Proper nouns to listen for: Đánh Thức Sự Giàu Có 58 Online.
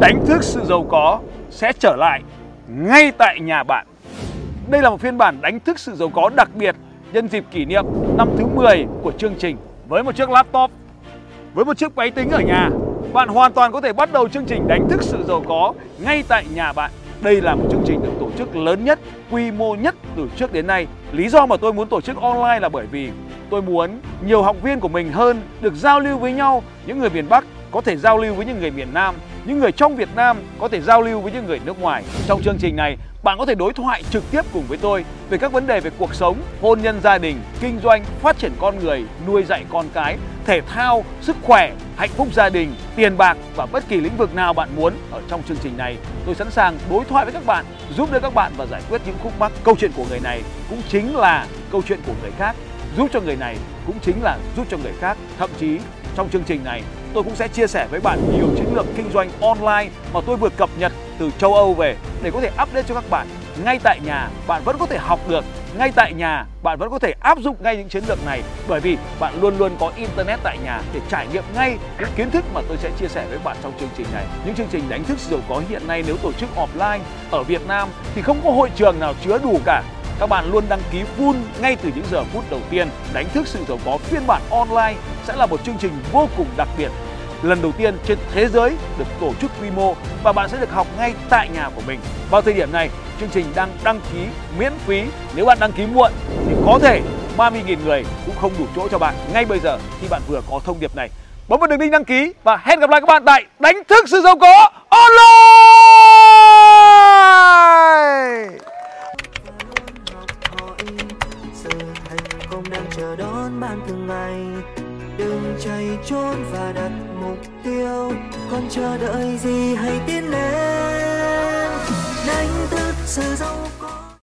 Đánh Thức Sự Giàu Có sẽ trở lại ngay tại nhà bạn. Đây là một phiên bản Đánh Thức Sự Giàu Có đặc biệt nhân dịp kỷ niệm năm thứ 10 của chương trình. Với một chiếc laptop, với một chiếc máy tính ở nhà, bạn hoàn toàn có thể bắt đầu chương trình Đánh Thức Sự Giàu Có ngay tại nhà bạn. Đây là một chương trình được tổ chức lớn nhất, quy mô nhất từ trước đến nay. Lý do mà tôi muốn tổ chức online là bởi vì tôi muốn nhiều học viên của mình hơn được giao lưu với nhau. Những người miền Bắc có thể giao lưu với những người miền Nam, những người trong Việt Nam có thể giao lưu với những người nước ngoài. Trong chương trình này, bạn có thể đối thoại trực tiếp cùng với tôi về các vấn đề về cuộc sống, hôn nhân gia đình, kinh doanh, phát triển con người, nuôi dạy con cái, thể thao, sức khỏe, hạnh phúc gia đình, tiền bạc và bất kỳ lĩnh vực nào bạn muốn. Ở trong chương trình này, tôi sẵn sàng đối thoại với các bạn, giúp đỡ các bạn và giải quyết những khúc mắc. Câu chuyện của người này cũng chính là câu chuyện của người khác, giúp cho người này cũng chính là giúp cho người khác. Thậm chí trong chương trình này, tôi cũng sẽ chia sẻ với bạn nhiều chiến lược kinh doanh online mà tôi vừa cập nhật từ châu Âu về để có thể update cho các bạn. Ngay tại nhà bạn vẫn có thể học được, ngay tại nhà bạn vẫn có thể áp dụng ngay những chiến lược này, bởi vì bạn luôn luôn có internet tại nhà để trải nghiệm ngay những kiến thức mà tôi sẽ chia sẻ với bạn trong chương trình này. Những chương trình Đánh Thức Sự Giàu Có hiện nay nếu tổ chức offline ở Việt Nam thì không có hội trường nào chứa đủ cả. Các bạn luôn đăng ký full ngay từ những giờ phút đầu tiên. Đánh Thức Sự Giàu Có phiên bản online sẽ là một chương trình vô cùng đặc biệt, lần đầu tiên trên thế giới được tổ chức quy mô, và bạn sẽ được học ngay tại nhà của mình. Vào thời điểm này, chương trình đang đăng ký miễn phí. Nếu bạn đăng ký muộn thì có thể 30.000 người cũng không đủ chỗ cho bạn. Ngay bây giờ khi bạn vừa có thông điệp này, bấm vào đường link đăng ký và hẹn gặp lại các bạn tại Đánh Thức Sự Giàu Có Online. Chờ đón bạn từng ngày, đừng chạy trốn và đặt mục tiêu. Còn chờ đợi gì, hãy tiến lên, đánh thức sự giàu có.